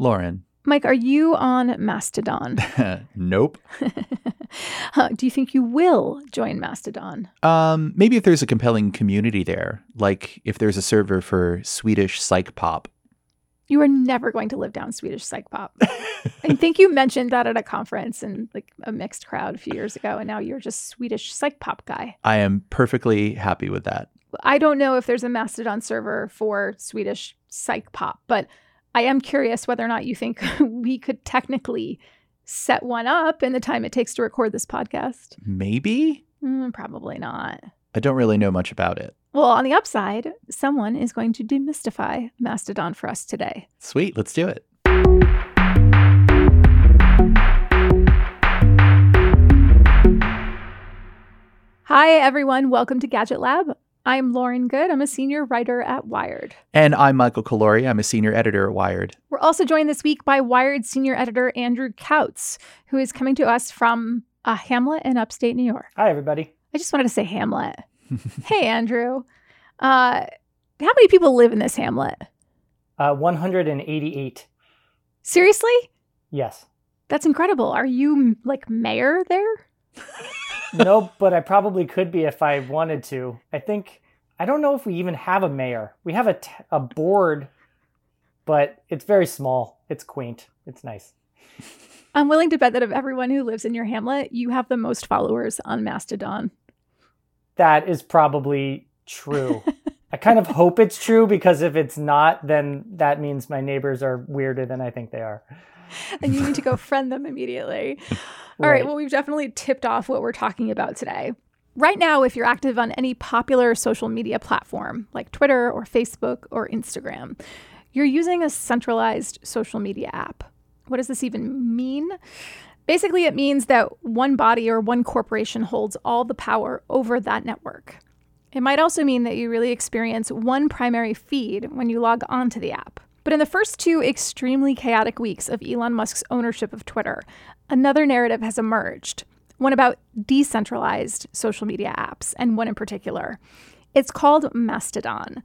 Lauren. Mike, are you on Mastodon? Nope. Do you think you will join Mastodon? Maybe if there's a compelling community there, like if there's a server for Swedish psychpop. You are never going to live down Swedish psychpop. I think you mentioned that at a conference and like a mixed crowd a few years ago, and now you're just Swedish psychpop guy. I am perfectly happy with that. I don't know if there's a Mastodon server for Swedish psychpop, but I am curious whether or not you think we could technically set one up in the time it takes to record this podcast. Maybe? Probably not. I don't really know much about it. Well, on the upside, someone is going to demystify Mastodon for us today. Sweet. Let's do it. Hi, everyone. Welcome to Gadget Lab. I'm Lauren Good. I'm a senior writer at Wired. And I'm Michael Calori. I'm a senior editor at Wired. We're also joined this week by Wired senior editor Andrew Kautz, who is coming to us from Hamlet in upstate New York. Hi, everybody. I just wanted to say Hamlet. Hey, Andrew. How many people live in this Hamlet? 188. Seriously? Yes. That's incredible. Are you like mayor there? No, but I probably could be if I wanted to. I don't know if we even have a mayor. We have a board, but it's very small. It's quaint. It's nice. I'm willing to bet that of everyone who lives in your Hamlet, you have the most followers on Mastodon. That is probably true. I kind of hope it's true, because if it's not, then that means my neighbors are weirder than I think they are. And you need to go friend them immediately. All right. Well, we've definitely tipped off what we're talking about today. Right now, if you're active on any popular social media platform like Twitter or Facebook or Instagram, you're using a centralized social media app. What does this even mean? Basically, it means that one body or one corporation holds all the power over that network. It might also mean that you really experience one primary feed when you log onto the app. But in the first two extremely chaotic weeks of Elon Musk's ownership of Twitter, another narrative has emerged, one about decentralized social media apps, and one in particular. It's called Mastodon.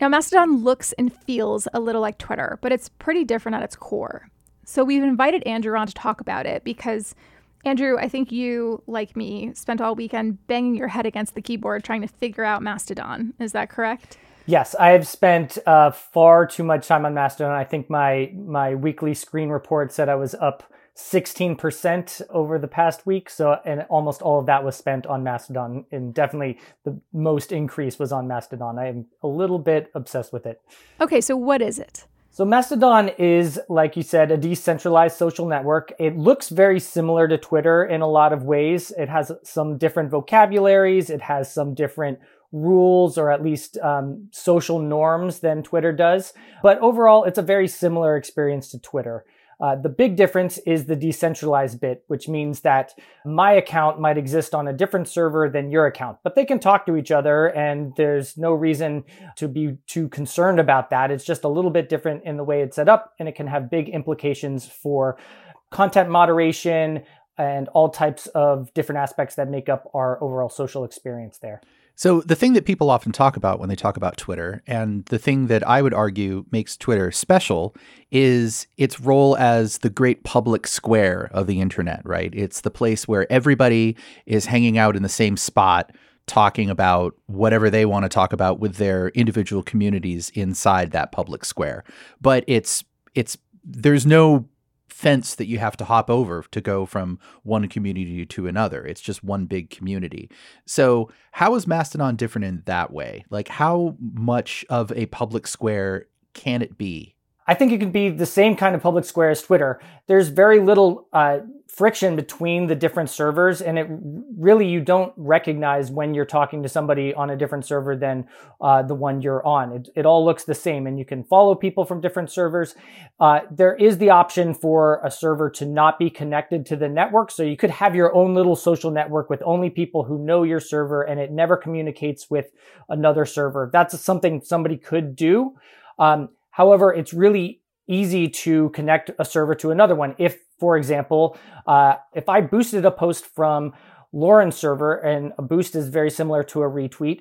Now, Mastodon looks and feels a little like Twitter, but it's pretty different at its core. So we've invited Andrew on to talk about it because, Andrew, I think you, like me, spent all weekend banging your head against the keyboard trying to figure out Mastodon. Is that correct? Yes, I have spent far too much time on Mastodon. I think my weekly screen report said I was up 16% over the past week. So, and almost all of that was spent on Mastodon, and definitely the most increase was on Mastodon. I am a little bit obsessed with it. Okay, so what is it? So Mastodon is, like you said, a decentralized social network. It looks very similar to Twitter in a lot of ways. It has some different vocabularies. It has some different rules, or at least social norms, than Twitter does. But overall, it's a very similar experience to Twitter. The big difference is the decentralized bit, which means that my account might exist on a different server than your account, but they can talk to each other, and there's no reason to be too concerned about that. It's just a little bit different in the way it's set up, and it can have big implications for content moderation and all types of different aspects that make up our overall social experience there. So the thing that people often talk about when they talk about Twitter, and the thing that I would argue makes Twitter special, is its role as the great public square of the internet, right? It's the place where everybody is hanging out in the same spot, talking about whatever they want to talk about with their individual communities inside that public square. But there's no fence that you have to hop over to go from one community to another. It's just one big community. So how is Mastodon different in that way? Like, how much of a public square can it be? I think it can be the same kind of public square as Twitter. There's very little friction between the different servers, and it really, you don't recognize when you're talking to somebody on a different server than the one you're on. It all looks the same, and you can follow people from different servers. There is the option for a server to not be connected to the network, so you could have your own little social network with only people who know your server, and it never communicates with another server. That's something somebody could do. However, it's really easy to connect a server to another one. If, for example, if I boosted a post from Lauren's server, and a boost is very similar to a retweet,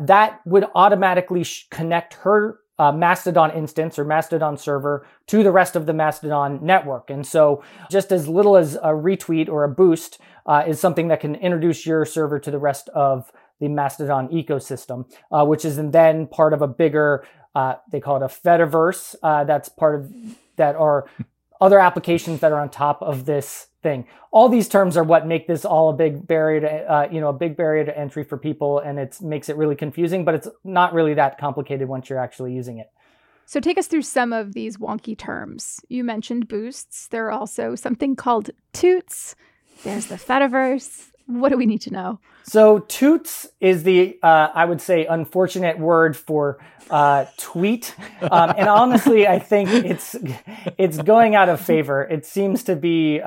that would automatically connect her Mastodon instance or Mastodon server to the rest of the Mastodon network. And so just as little as a retweet or a boost is something that can introduce your server to the rest of the Mastodon ecosystem, which is then part of a bigger, they call it a Fediverse, that's part of, that are other applications that are on top of this thing. All these terms are what make this all a big barrier to, a big barrier to entry for people, and it makes it really confusing, but it's not really that complicated once you're actually using it. So take us through some of these wonky terms. You mentioned boosts. There are also something called toots. There's the Fediverse. What do we need to know? So toots is the, I would say, unfortunate word for tweet. And honestly, I think it's going out of favor. It seems to be,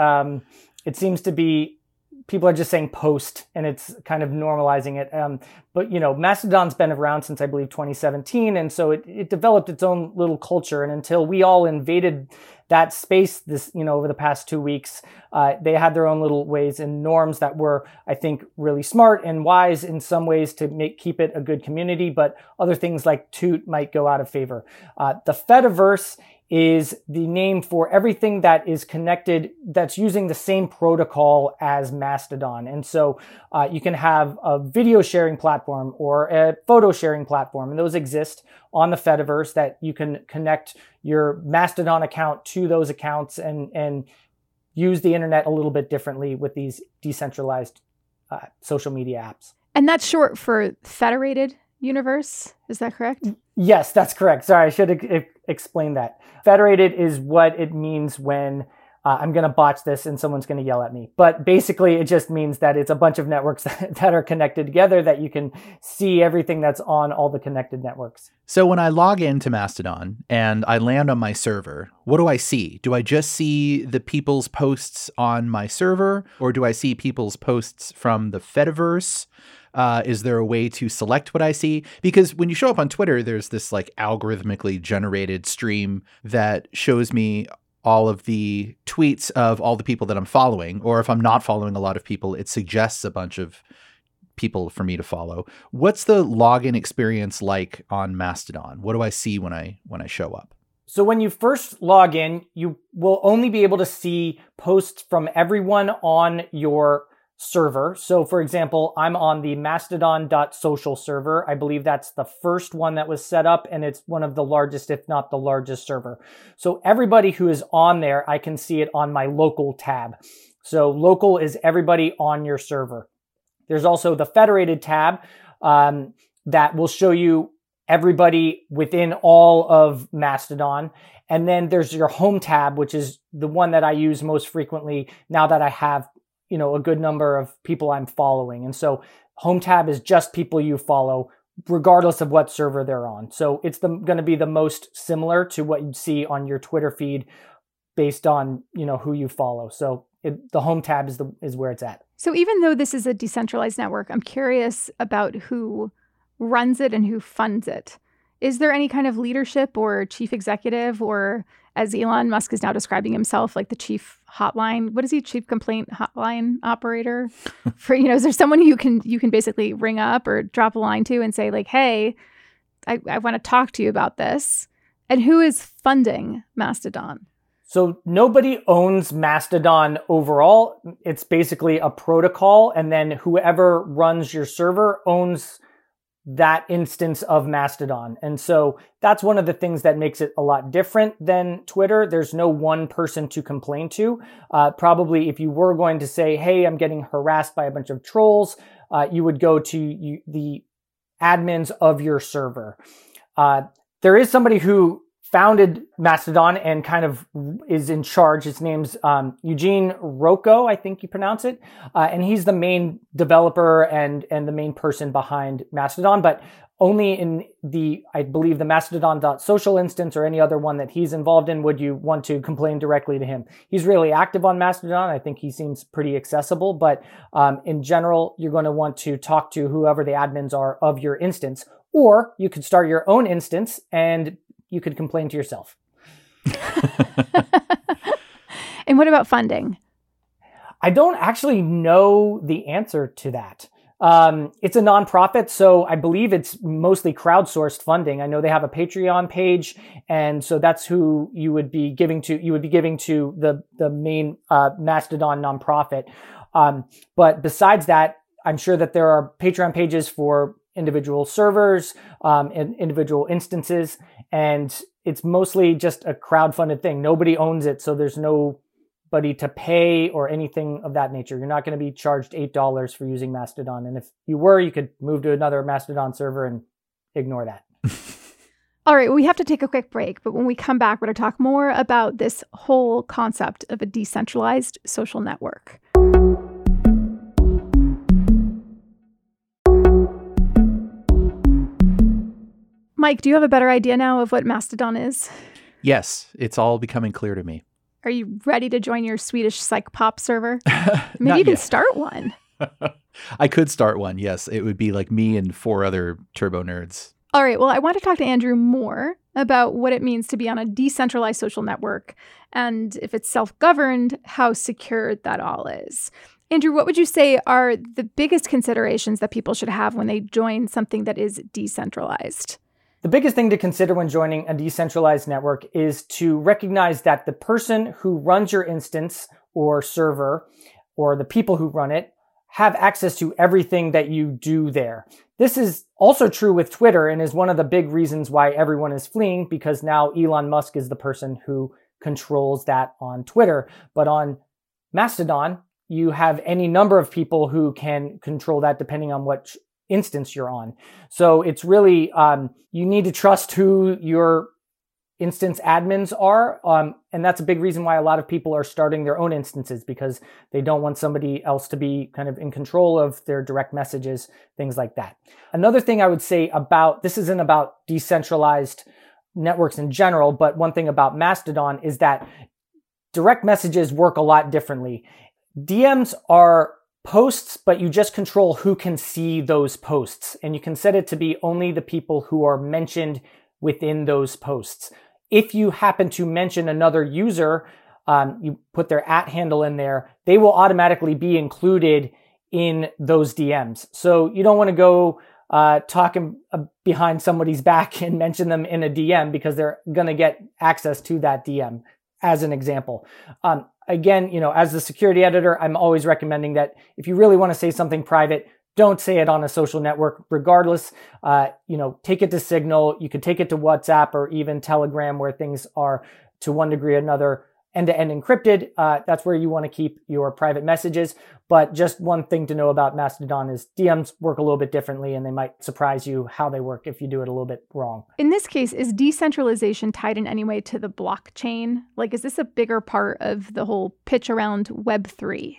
people are just saying post, and it's kind of normalizing it. But, Mastodon's been around since, I believe, 2017. And so it developed its own little culture. And until we all invaded that space over the past 2 weeks, they had their own little ways and norms that were, I think, really smart and wise in some ways to keep it a good community. But other things like toot might go out of favor. The Fediverse is the name for everything that is connected that's using the same protocol as Mastodon. And so you can have a video sharing platform or a photo sharing platform, and those exist on the Fediverse that you can connect your Mastodon account to those accounts and use the internet a little bit differently with these decentralized social media apps. And that's short for Federated Universe, is that correct? Yes, that's correct. Sorry, I should explain that. Federated is what it means when I'm going to botch this and someone's going to yell at me. But basically, it just means that it's a bunch of networks that are connected together, that you can see everything that's on all the connected networks. So when I log into Mastodon and I land on my server, what do I see? Do I just see the people's posts on my server, or do I see people's posts from the Fediverse? Is there a way to select what I see? Because when you show up on Twitter, there's this like algorithmically generated stream that shows me all of the tweets of all the people that I'm following, or if I'm not following a lot of people, it suggests a bunch of people for me to follow. What's the login experience like on Mastodon? What do I see when I show up? So when you first log in, you will only be able to see posts from everyone on your server. So for example, I'm on the mastodon.social server. I believe that's the first one that was set up, and it's one of the largest, if not the largest server. So everybody who is on there, I can see it on my local tab. So local is everybody on your server. There's also the federated tab that will show you everybody within all of Mastodon. And then there's your home tab, which is the one that I use most frequently now that I have a good number of people I'm following. And so home tab is just people you follow, regardless of what server they're on. So it's going to be the most similar to what you'd see on your Twitter feed based on, who you follow. So the home tab is where it's at. So even though this is a decentralized network, I'm curious about who runs it and who funds it. Is there any kind of leadership or chief executive, or as Elon Musk is now describing himself, like the chief hotline? What is he? Chief complaint hotline operator? Is there someone you can basically ring up or drop a line to and say like, hey, I want to talk to you about this? And who is funding Mastodon? So nobody owns Mastodon overall. It's basically a protocol, and then whoever runs your server owns that instance of Mastodon. And so that's one of the things that makes it a lot different than Twitter. There's no one person to complain to. Probably if you were going to say, hey, I'm getting harassed by a bunch of trolls, you would go to the admins of your server. There is somebody who founded Mastodon and kind of is in charge. His name's Eugene Rochko, I think you pronounce it. And he's the main developer and the main person behind Mastodon, but only in the Mastodon.social instance or any other one that he's involved in would you want to complain directly to him. He's really active on Mastodon. I think he seems pretty accessible, but in general, you're going to want to talk to whoever the admins are of your instance, or you could start your own instance and you could complain to yourself. And what about funding? I don't actually know the answer to that. It's a nonprofit, so I believe it's mostly crowdsourced funding. I know they have a Patreon page, and so that's who you would be giving to. You would be giving to the main Mastodon nonprofit. But besides that, I'm sure that there are Patreon pages for individual servers and individual instances, and it's mostly just a crowdfunded thing. Nobody owns it, so there's nobody to pay or anything of that nature. You're not going to be charged $8 for using Mastodon. And if you were, you could move to another Mastodon server and ignore that. All right, we have to take a quick break. But when we come back, we're going to talk more about this whole concept of a decentralized social network. Mike, do you have a better idea now of what Mastodon is? Yes, it's all becoming clear to me. Are you ready to join your Swedish psych pop server? Maybe you can start one. I could start one, yes. It would be like me and four other turbo nerds. All right, well, I want to talk to Andrew more about what it means to be on a decentralized social network and if it's self-governed, how secure that all is. Andrew, what would you say are the biggest considerations that people should have when they join something that is decentralized? The biggest thing to consider when joining a decentralized network is to recognize that the person who runs your instance or server or the people who run it have access to everything that you do there. This is also true with Twitter and is one of the big reasons why everyone is fleeing, because now Elon Musk is the person who controls that on Twitter. But on Mastodon, you have any number of people who can control that depending on what instance you're on. So it's really, you need to trust who your instance admins are. And that's a big reason why a lot of people are starting their own instances, because they don't want somebody else to be kind of in control of their direct messages, things like that. Another thing I would say about, this isn't about decentralized networks in general, but one thing about Mastodon is that direct messages work a lot differently. DMs are posts, but you just control who can see those posts, and you can set it to be only the people who are mentioned within those posts. If you happen to mention another user, you put their @handle in there, they will automatically be included in those DMs. So you don't want to go talking behind somebody's back and mention them in a DM, because they're going to get access to that DM, as an example. Again, you know, as the security editor, I'm always recommending that if you really want to say something private, don't say it on a social network, regardless. You know, take it to Signal. You could take it to WhatsApp or even Telegram, where things are to one degree or another end-to-end encrypted. That's where you want to keep your private messages. But just one thing to know about Mastodon is DMs work a little bit differently, and they might surprise you how they work if you do it a little bit wrong. In this case, is decentralization tied in any way to the blockchain? Like, is this a bigger part of the whole pitch around Web3?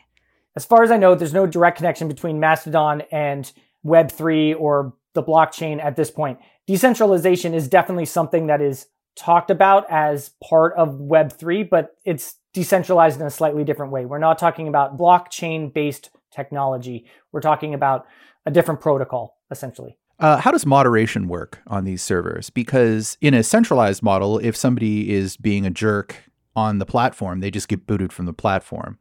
As far as I know, there's no direct connection between Mastodon and Web3 or the blockchain at this point. Decentralization is definitely something that is talked about as part of Web3, but it's decentralized in a slightly different way. We're not talking about blockchain-based technology. We're talking about a different protocol, essentially. How does moderation work on these servers? Because in a centralized model, if somebody is being a jerk on the platform, they just get booted from the platform.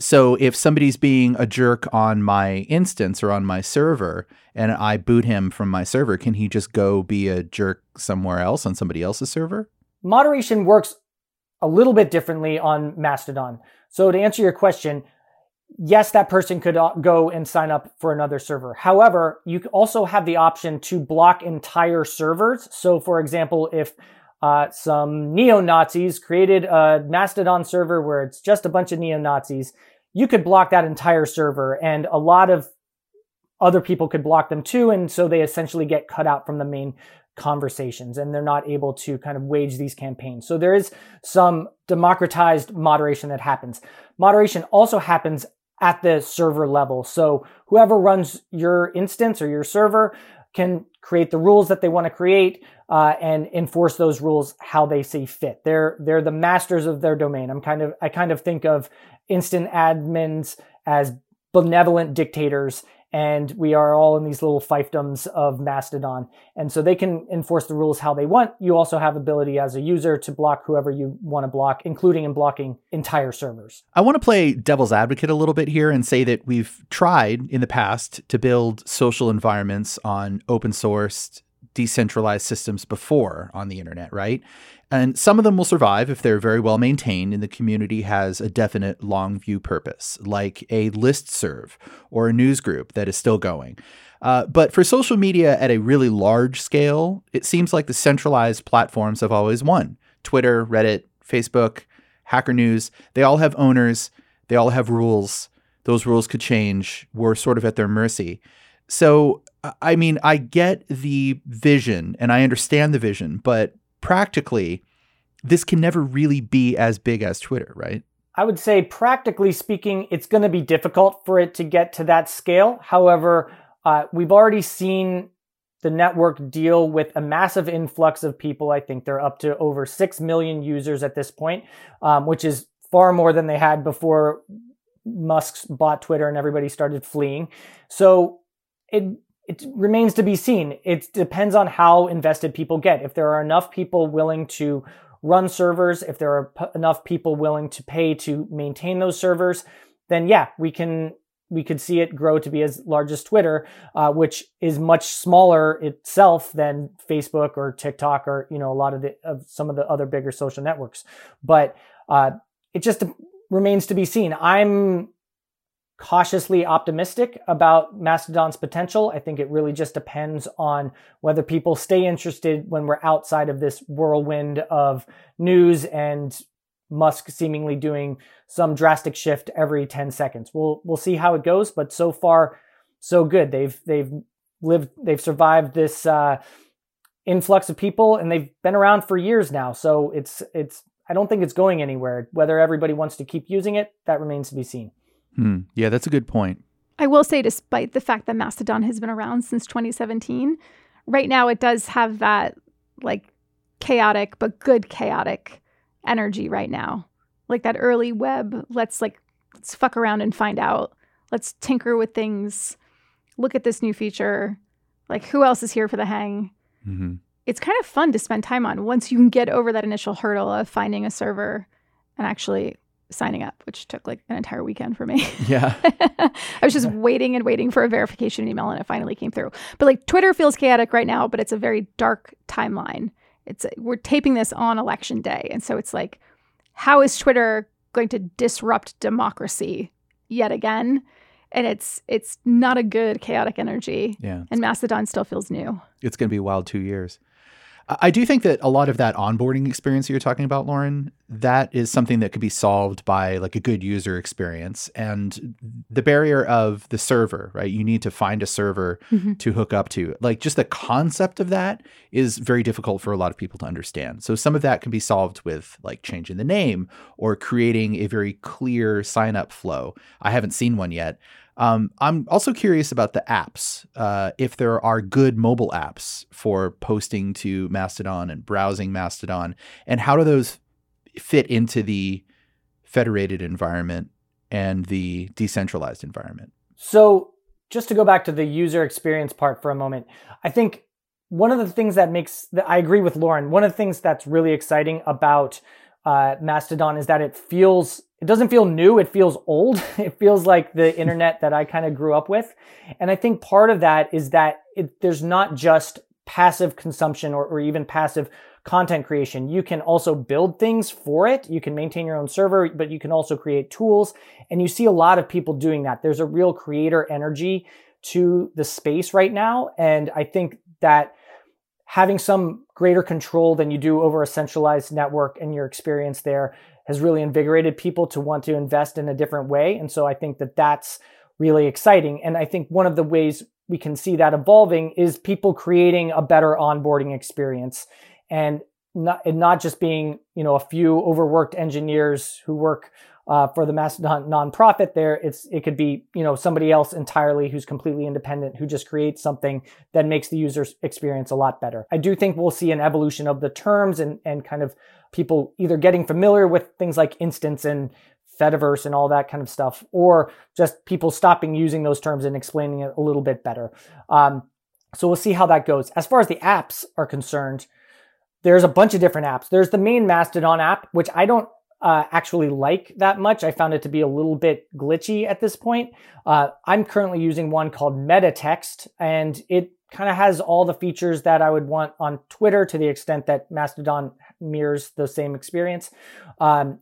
So if somebody's being a jerk on my instance or on my server and I boot him from my server, can he just go be a jerk somewhere else on somebody else's server? Moderation works a little bit differently on Mastodon. So to answer your question, yes, that person could go and sign up for another server. However, you also have the option to block entire servers. So for example, if some neo-Nazis created a Mastodon server where it's just a bunch of neo-Nazis, you could block that entire server, and a lot of other people could block them too, and so they essentially get cut out from the main conversations, and they're not able to kind of wage these campaigns. So there is some democratized moderation that happens. Moderation also happens at the server level. So whoever runs your instance or your server can create the rules that they want to create and enforce those rules how they see fit. They're the masters of their domain. I kind of think of instant admins as benevolent dictators, and we are all in these little fiefdoms of Mastodon. And so they can enforce the rules how they want. You also have ability as a user to block whoever you want to block, including in blocking entire servers. I want to play devil's advocate a little bit here and say that we've tried in the past to build social environments on open source, decentralized systems before on the internet, right? And some of them will survive if they're very well maintained and the community has a definite long view purpose, like a listserv or a news group that is still going. But for social media at a really large scale, it seems like the centralized platforms have always won. Twitter, Reddit, Facebook, Hacker News, they all have owners. They all have rules. Those rules could change. We're sort of at their mercy. So, I mean, I get the vision and I understand the vision, but practically, this can never really be as big as Twitter, right? I would say, practically speaking, it's going to be difficult for it to get to that scale. However, we've already seen the network deal with a massive influx of people. I think they're up to over 6 million users at this point, which is far more than they had before Musk bought Twitter and everybody started fleeing. So it remains to be seen. It depends on how invested people get. If there are enough people willing to run servers, if there are enough people willing to pay to maintain those servers, then yeah, we could see it grow to be as large as Twitter, which is much smaller itself than Facebook or TikTok or, you know, a lot of some of the other bigger social networks. But it just remains to be seen. I'm cautiously optimistic about Mastodon's potential. I think it really just depends on whether people stay interested when we're outside of this whirlwind of news and Musk seemingly doing some drastic shift every 10 seconds. We'll see how it goes, but so far, so good. They've survived this influx of people, and they've been around for years now. So it's I don't think it's going anywhere. Whether everybody wants to keep using it, that remains to be seen. Yeah, that's a good point. I will say, despite the fact that Mastodon has been around since 2017, right now it does have that like chaotic, but good chaotic energy right now. Like that early web, let's fuck around and find out. Let's tinker with things. Look at this new feature. Like, who else is here for the hang? Mm-hmm. It's kind of fun to spend time on once you can get over that initial hurdle of finding a server and actually signing up, which took like an entire weekend for me. Yeah. I was just waiting and waiting for a verification email, and it finally came through. But like Twitter feels chaotic right now, but it's a very dark timeline. We're taping this on election day. And so it's like, how is Twitter going to disrupt democracy yet again? And it's not a good chaotic energy. Yeah. And Mastodon still feels new. It's going to be a wild 2 years. I do think that a lot of that onboarding experience that you're talking about, Lauren, that is something that could be solved by like a good user experience and the barrier of the server, right? You need to find a server to hook up to. Like just the concept of that is very difficult for a lot of people to understand. So some of that can be solved with like changing the name or creating a very clear sign up flow. I haven't seen one yet. I'm also curious about the apps, if there are good mobile apps for posting to Mastodon and browsing Mastodon, and how do those fit into the federated environment and the decentralized environment? So just to go back to the user experience part for a moment, I think one of the things that I agree with Lauren, one of the things that's really exciting about Mastodon is that it doesn't feel new. It feels old. It feels like the internet that I kind of grew up with. And I think part of that is that there's not just passive consumption or even passive content creation. You can also build things for it. You can maintain your own server, but you can also create tools. And you see a lot of people doing that. There's a real creator energy to the space right now. And I think that having some greater control than you do over a centralized network and your experience there has really invigorated people to want to invest in a different way. And so I think that that's really exciting. And I think one of the ways we can see that evolving is people creating a better onboarding experience and not just being, you know, a few overworked engineers who work for the Mastodon nonprofit there. It could be, you know, somebody else entirely who's completely independent, who just creates something that makes the user's experience a lot better. I do think we'll see an evolution of the terms and kind of people either getting familiar with things like instance and Fediverse and all that kind of stuff, or just people stopping using those terms and explaining it a little bit better. So we'll see how that goes. As far as the apps are concerned, there's a bunch of different apps. There's the main Mastodon app, which I don't actually like that much. I found it to be a little bit glitchy at this point. I'm currently using one called MetaText, and it kind of has all the features that I would want on Twitter to the extent that Mastodon mirrors the same experience. And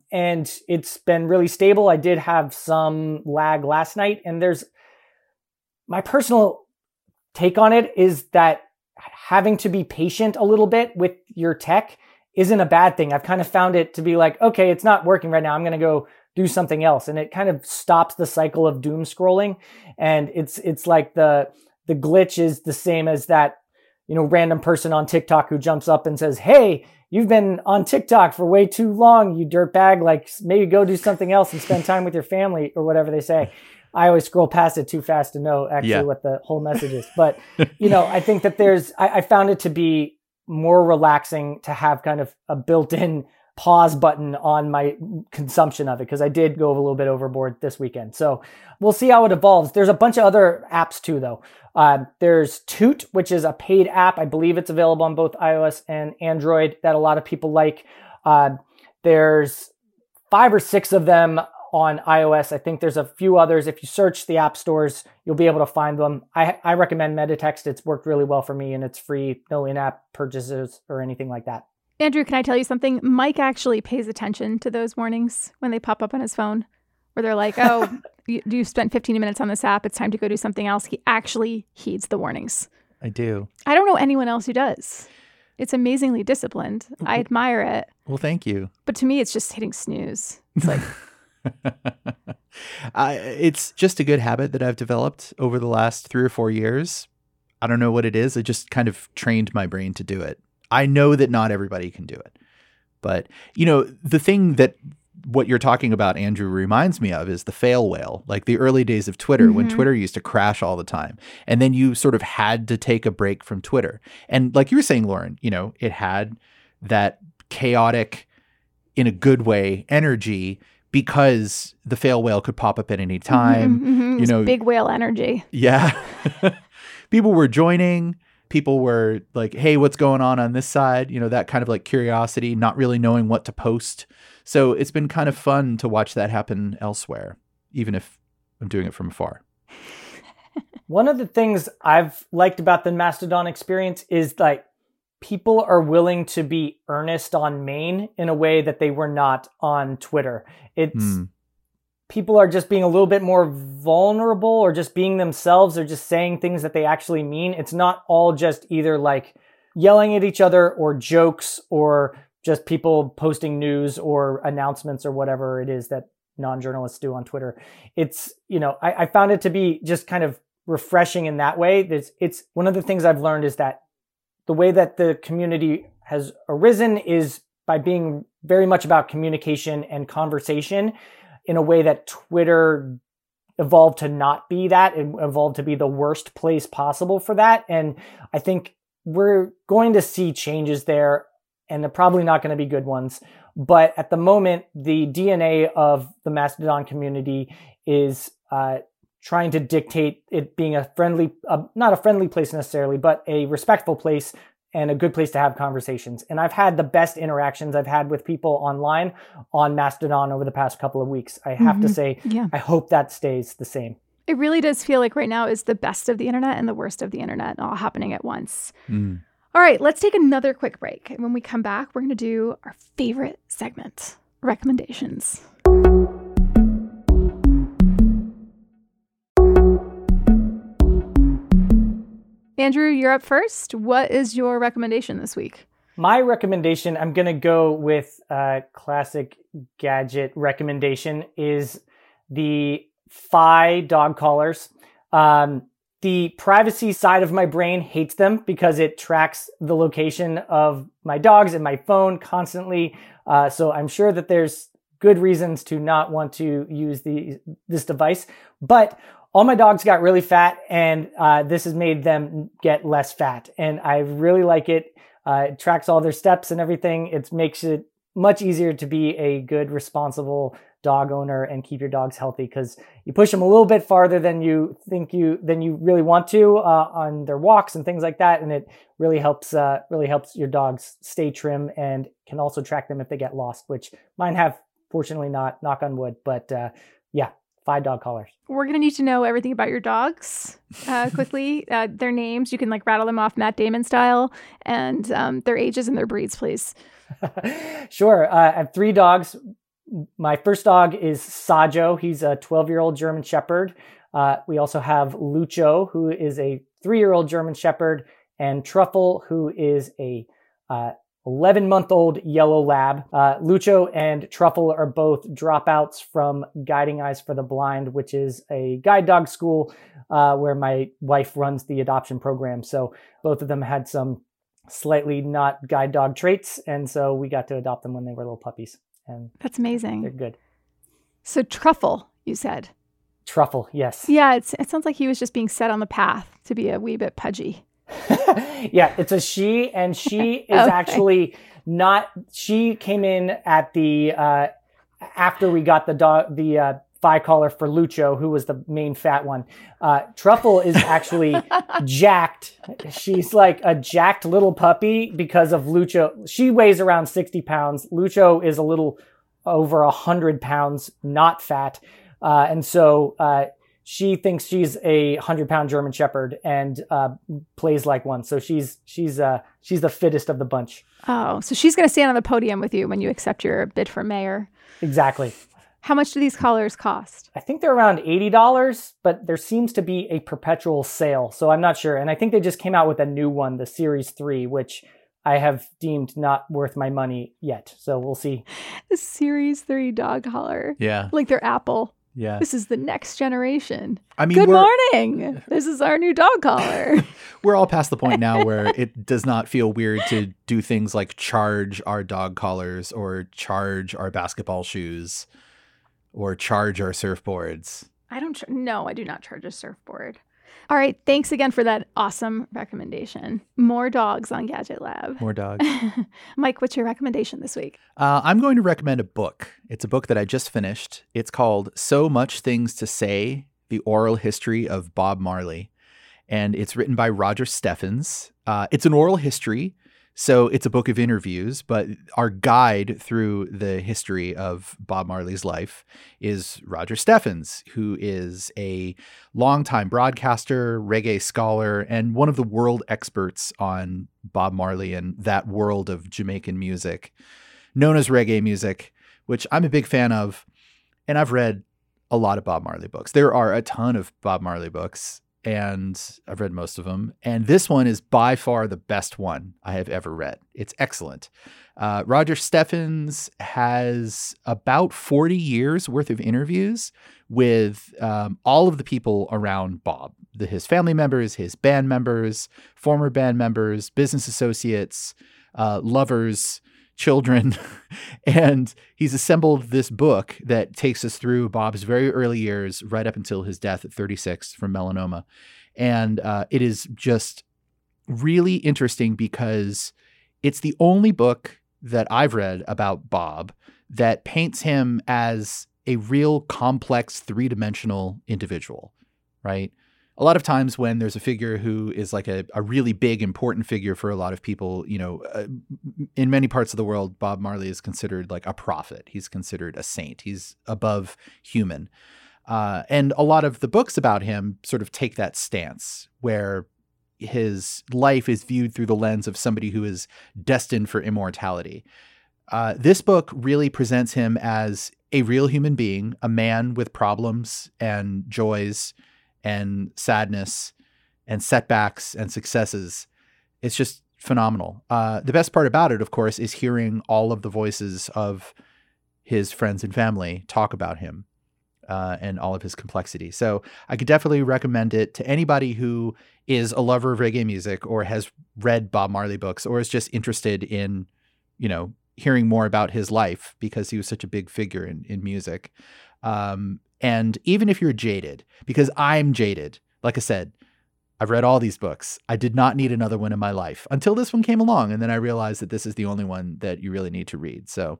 it's been really stable. I did have some lag last night, and there's my personal take on it is that having to be patient a little bit with your tech isn't a bad thing. I've kind of found it to be like, okay, it's not working right now. I'm going to go do something else. And it kind of stops the cycle of doom scrolling. And it's like the glitch is the same as that, you know, random person on TikTok who jumps up and says, "Hey, you've been on TikTok for way too long, you dirtbag. Like, maybe go do something else and spend time with your family," or whatever they say. I always scroll past it too fast to know actually what the whole message is. But, you know, I think that there's, I found it to be more relaxing to have kind of a built-in pause button on my consumption of it, because I did go a little bit overboard this weekend. So we'll see how it evolves. There's a bunch of other apps too, though. There's Toot, which is a paid app. I believe it's available on both iOS and Android that a lot of people like. There's 5 or 6 of them on iOS. I think there's a few others. If you search the app stores, you'll be able to find them. I recommend MetaText. It's worked really well for me, and it's free, no in-app purchases or anything like that. Andrew, can I tell you something? Mike actually pays attention to those warnings when they pop up on his phone, where they're like, "Oh, you spent 15 minutes on this app. It's time to go do something else." He actually heeds the warnings. I do. I don't know anyone else who does. It's amazingly disciplined. I admire it. Well, thank you. But to me, it's just hitting snooze. It's like... it's just a good habit that I've developed over the last 3 or 4 years. I don't know what it is. I just kind of trained my brain to do it. I know that not everybody can do it, but you know, the thing that what you're talking about, Andrew, reminds me of is the fail whale, like the early days of Twitter, when Twitter used to crash all the time. And then you sort of had to take a break from Twitter. And like you were saying, Lauren, you know, it had that chaotic, in a good way, energy, because the fail whale could pop up at any time. You know, big whale energy. Yeah. People were joining. People were like, "Hey, what's going on this side?" You know, that kind of like curiosity, not really knowing what to post. So it's been kind of fun to watch that happen elsewhere, even if I'm doing it from afar. One of the things I've liked about the Mastodon experience is like people are willing to be earnest on Maine in a way that they were not on Twitter. It's people are just being a little bit more vulnerable, or just being themselves, or just saying things that they actually mean. It's not all just either like yelling at each other or jokes or just people posting news or announcements or whatever it is that non-journalists do on Twitter. It's, you know, I found it to be just kind of refreshing in that way. It's one of the things I've learned is that the way that the community has arisen is by being very much about communication and conversation, in a way that Twitter evolved to not be that. It evolved to be the worst place possible for that. And I think we're going to see changes there, and they're probably not going to be good ones. But at the moment, the DNA of the Mastodon community is trying to dictate it being a friendly, not a friendly place necessarily, but a respectful place and a good place to have conversations. And I've had the best interactions I've had with people online on Mastodon over the past couple of weeks. I have to say, I hope that stays the same. It really does feel like right now is the best of the internet and the worst of the internet all happening at once. All right, let's take another quick break. And when we come back, we're going to do our favorite segment, recommendations. Andrew, you're up first. What is your recommendation this week? My recommendation, I'm going to go with a classic gadget recommendation, is the Fi dog collars. The privacy side of my brain hates them because it tracks the location of my dogs and my phone constantly. So I'm sure that there's good reasons to not want to use this device. But all my dogs got really fat, and this has made them get less fat. And I really like it. It tracks all their steps and everything. It makes it much easier to be a good, responsible dog owner and keep your dogs healthy, because you push them a little bit farther than you think you really want to on their walks and things like that, and it really helps your dogs stay trim, and can also track them if they get lost, which mine have, fortunately not, knock on wood, but yeah. 5 dog collars. We're going to need to know everything about your dogs quickly. Their names, you can like rattle them off Matt Damon style, and their ages and their breeds, please. Sure. I have 3 dogs. My first dog is Sajo. He's a 12-year-old German Shepherd. We also have Lucho, who is a 3-year-old German Shepherd, and Truffle, who is a 11-month-old yellow lab. Lucho and Truffle are both dropouts from Guiding Eyes for the Blind, which is a guide dog school where my wife runs the adoption program. So both of them had some slightly not guide dog traits, and so we got to adopt them when they were little puppies. And that's amazing. They're good. So Truffle, you said. Truffle, yes. Yeah, it sounds like he was just being set on the path to be a wee bit pudgy. Yeah, it's a she, and she is okay. Actually not. She came in at the after we got the dog, the Fi collar for Lucho, who was the main fat one. Truffle is actually jacked. She's like a jacked little puppy because of Lucho. She weighs around 60 pounds. Lucho is a little over 100 pounds, not fat, and so. She thinks she's a 100-pound German Shepherd and plays like one. So she's the fittest of the bunch. Oh, so she's going to stand on the podium with you when you accept your bid for mayor. Exactly. How much do these collars cost? I think they're around $80, but there seems to be a perpetual sale. So I'm not sure. And I think they just came out with a new one, the Series 3, which I have deemed not worth my money yet. So we'll see. The Series 3 dog collar. Yeah. Like their Apple. Yeah. This is the next generation. I mean, good morning. This is our new dog collar. We're all past the point now where it does not feel weird to do things like charge our dog collars or charge our basketball shoes or charge our surfboards. I do not charge a surfboard. All right. Thanks again for that awesome recommendation. More dogs on Gadget Lab. More dogs. Mike, what's your recommendation this week? I'm going to recommend a book. It's a book that I just finished. It's called So Much Things to Say, The Oral History of Bob Marley. And it's written by Roger Steffens. It's an oral history, so it's a book of interviews, but our guide through the history of Bob Marley's life is Roger Steffens, who is a longtime broadcaster, reggae scholar, and one of the world experts on Bob Marley and that world of Jamaican music, known as reggae music, which I'm a big fan of. And I've read a lot of Bob Marley books. There are a ton of Bob Marley books, and I've read most of them. And this one is by far the best one I have ever read. It's excellent. Roger Steffens has about 40 years worth of interviews with all of the people around Bob, his family members, his band members, former band members, business associates, lovers, children. And he's assembled this book that takes us through Bob's very early years, right up until his death at 36 from melanoma. And it is just really interesting because it's the only book that I've read about Bob that paints him as a real complex three-dimensional individual, right? A lot of times when there's a figure who is like a really big, important figure for a lot of people, you know, in many parts of the world, Bob Marley is considered like a prophet. He's considered a saint. He's above human. And a lot of the books about him sort of take that stance where his life is viewed through the lens of somebody who is destined for immortality. This book really presents him as a real human being, a man with problems and joys and sadness and setbacks and successes. It's just phenomenal. The best part about it, of course, is hearing all of the voices of his friends and family talk about him and all of his complexity. So I could definitely recommend it to anybody who is a lover of reggae music or has read Bob Marley books or is just interested in, you know, hearing more about his life because he was such a big figure in music. And even if you're jaded, because I'm jaded, like I said, I've read all these books. I did not need another one in my life until this one came along. And then I realized that this is the only one that you really need to read. So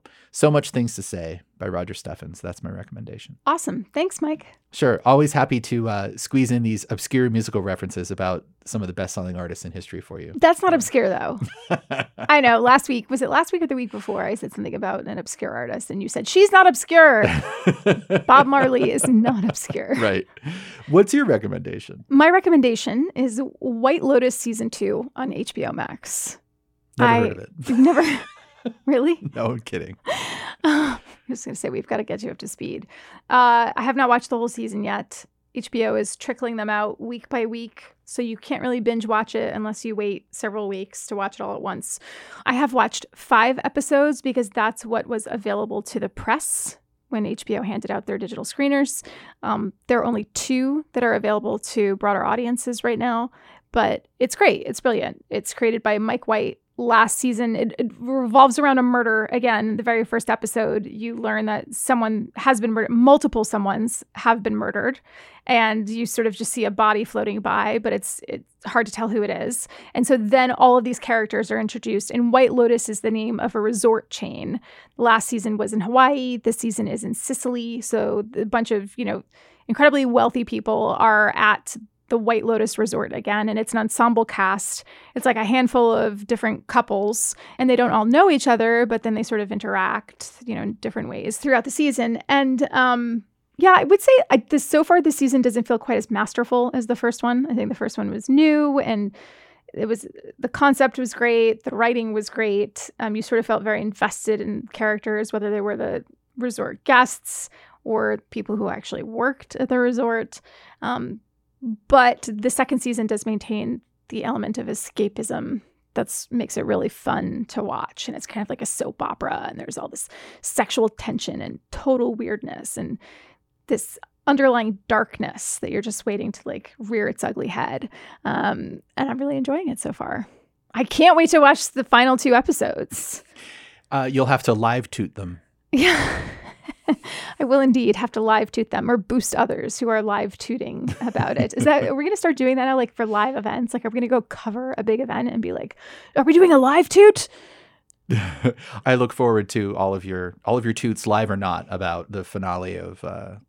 Much Things to Say by Roger Steffens. That's my recommendation. Awesome. Thanks, Mike. Sure. Always happy to squeeze in these obscure musical references about some of the best-selling artists in history for you. That's not obscure, though. I know. Last week, was it last week or the week before, I said something about an obscure artist, and you said, she's not obscure. Bob Marley is not obscure. Right. What's your recommendation? My recommendation is White Lotus Season 2 on HBO Max. Never heard of it. Never. Really? No, I'm kidding. I was going to say, we've got to get you up to speed. I have not watched the whole season yet. HBO is trickling them out week by week, so you can't really binge watch it unless you wait several weeks to watch it all at once. I have watched 5 episodes because that's what was available to the press when HBO handed out their digital screeners. There are only 2 that are available to broader audiences right now, but it's great. It's brilliant. It's created by Mike White. Last season, it revolves around a murder. Again, the very first episode, you learn that someone has been murdered. Multiple someones have been murdered. And you sort of just see a body floating by, but it's hard to tell who it is. And so then all of these characters are introduced. And White Lotus is the name of a resort chain. Last season was in Hawaii. This season is in Sicily. So a bunch of, you know, incredibly wealthy people are at the White Lotus Resort again, and it's an ensemble cast. It's like a handful of different couples, and they don't all know each other, but then they sort of interact, you know, in different ways throughout the season. And yeah, I would say so far this season doesn't feel quite as masterful as the first one. I think the first one was new, and the concept was great, the writing was great. You sort of felt very invested in characters, whether they were the resort guests or people who actually worked at the resort. But the second season does maintain the element of escapism that makes it really fun to watch. And it's kind of like a soap opera. And there's all this sexual tension and total weirdness and this underlying darkness that you're just waiting to like rear its ugly head. And I'm really enjoying it so far. I can't wait to watch the final 2 episodes. You'll have to live toot them. Yeah. I will indeed have to live toot them or boost others who are live tooting about it. Are we going to start doing that now, like for live events? Like, are we going to go cover a big event and be like, are we doing a live toot? I look forward to all of your toots, live or not, about the finale of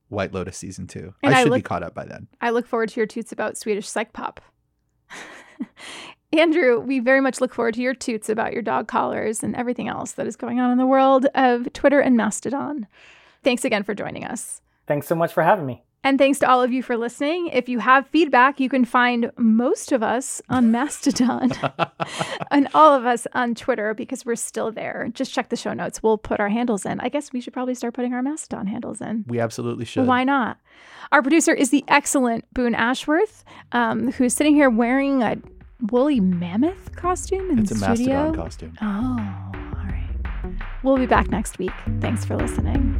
White Lotus Season 2. And I should be caught up by then. I look forward to your toots about Swedish Psych Pop. Andrew, we very much look forward to your toots about your dog collars and everything else that is going on in the world of Twitter and Mastodon. Thanks again for joining us. Thanks so much for having me. And thanks to all of you for listening. If you have feedback, you can find most of us on Mastodon and all of us on Twitter because we're still there. Just check the show notes. We'll put our handles in. I guess we should probably start putting our Mastodon handles in. We absolutely should. Why not? Our producer is the excellent Boone Ashworth, who's sitting here wearing a woolly mammoth costume in the studio. It's a Mastodon costume. Oh, all right. We'll be back next week. Thanks for listening.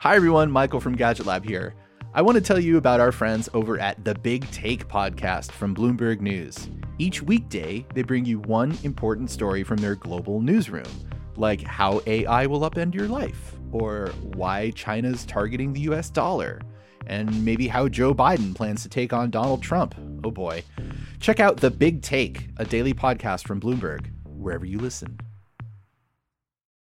Hi, everyone. Michael from Gadget Lab here. I want to tell you about our friends over at The Big Take podcast from Bloomberg News. Each weekday, they bring you one important story from their global newsroom, like how AI will upend your life, or why China's targeting the US dollar, and maybe how Joe Biden plans to take on Donald Trump. Oh boy. Check out The Big Take, a daily podcast from Bloomberg, wherever you listen.